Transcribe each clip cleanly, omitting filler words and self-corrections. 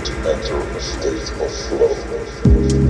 would enter a state of flow.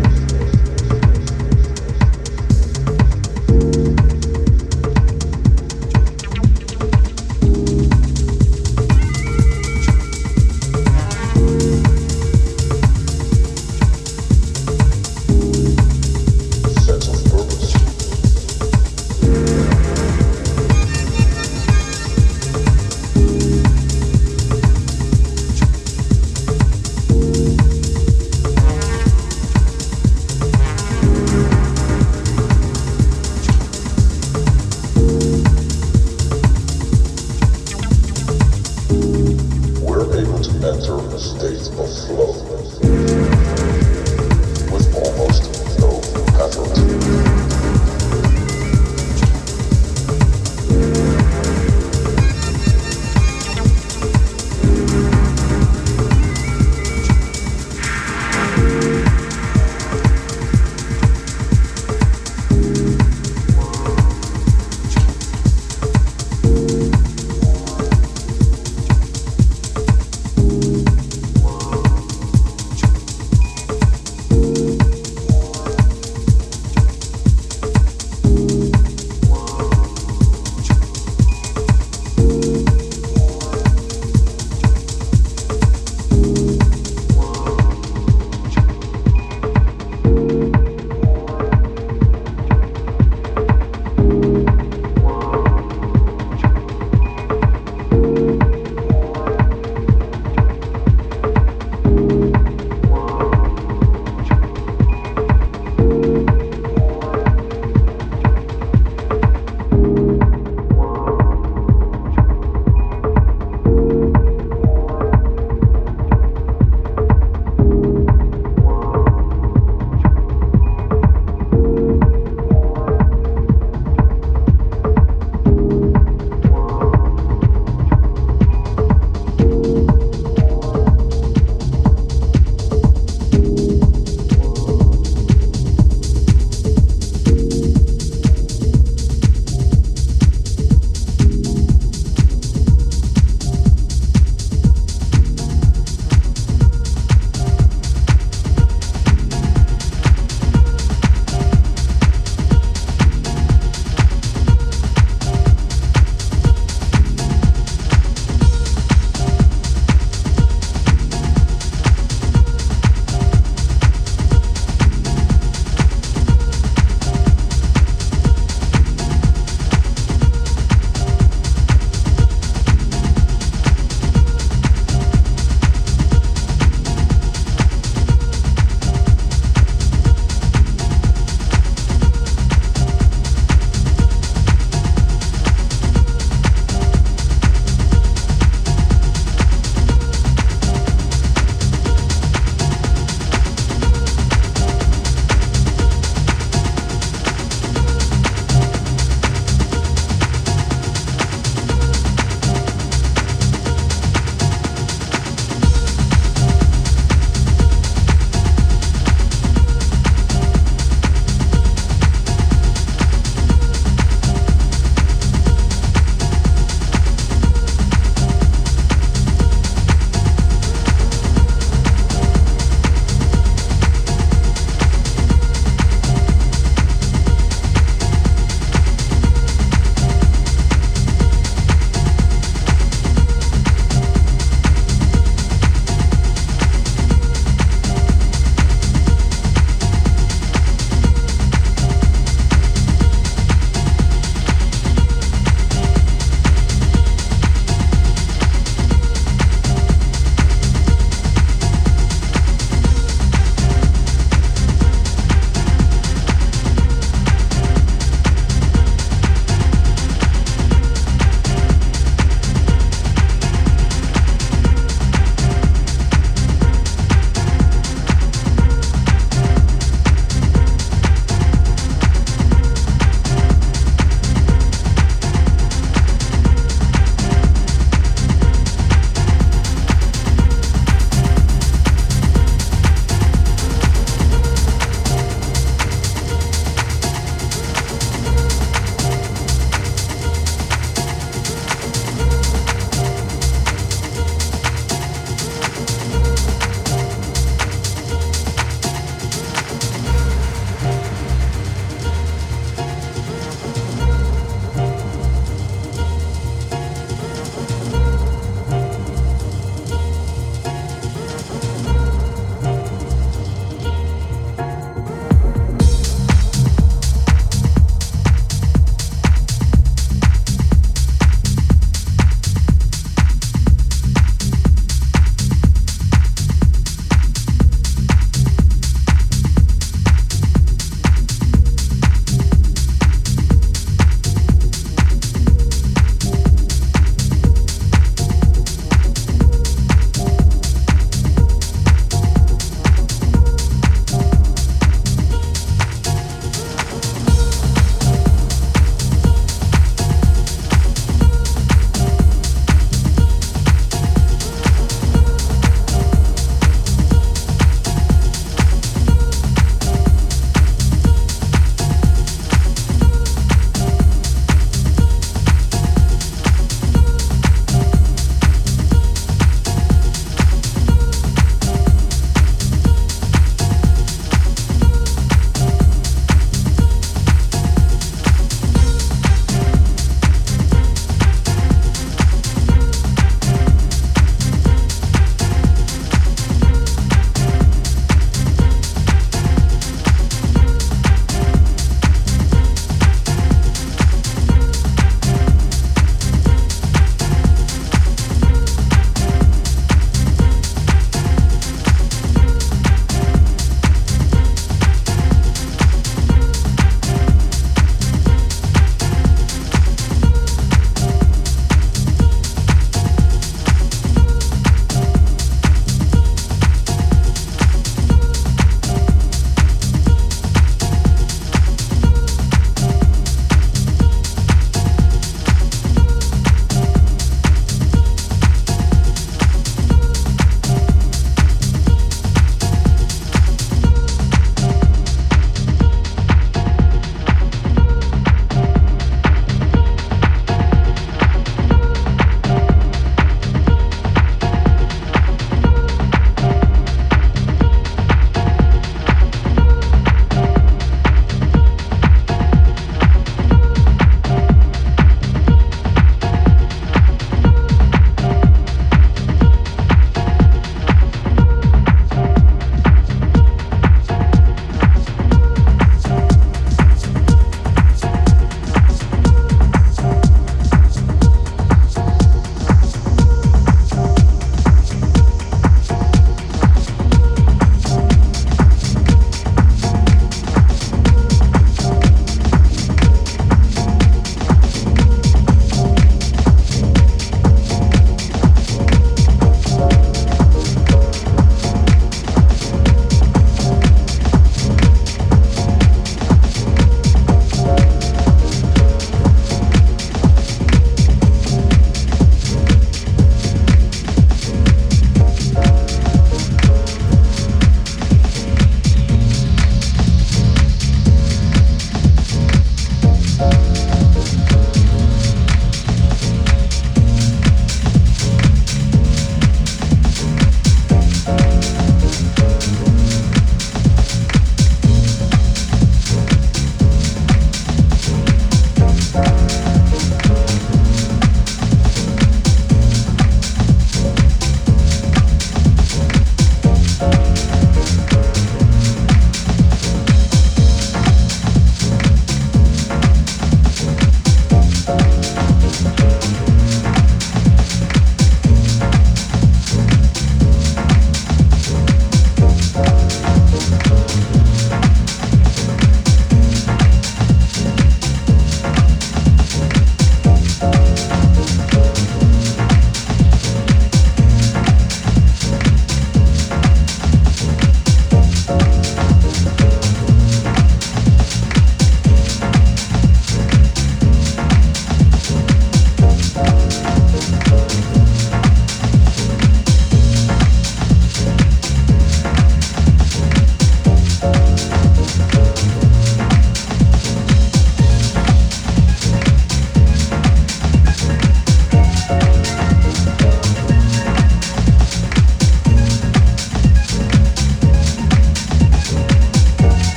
Enter a state of flow with almost no effort.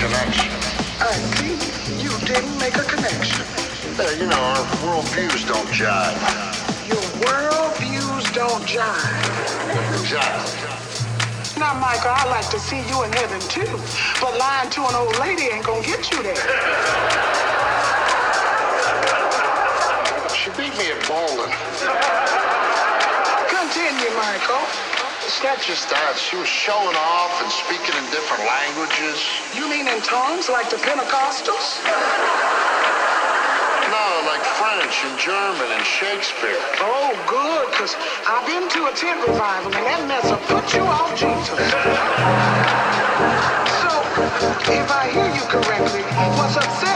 connection. I think you didn't make a connection. Our worldviews don't jive. Your worldviews don't jive. Jive. Now, Michael, I'd like to see you in heaven, too. But lying to an old lady ain't gonna get you there. She beat me at bowling. Continue, Michael. It's not just that. She was showing off and speaking in different languages. You mean in tongues like the Pentecostals? No, like French and German and Shakespeare. Oh, good, because I've been to a tent revival, and that mess will put you off Jesus. So, if I hear you correctly, what's upset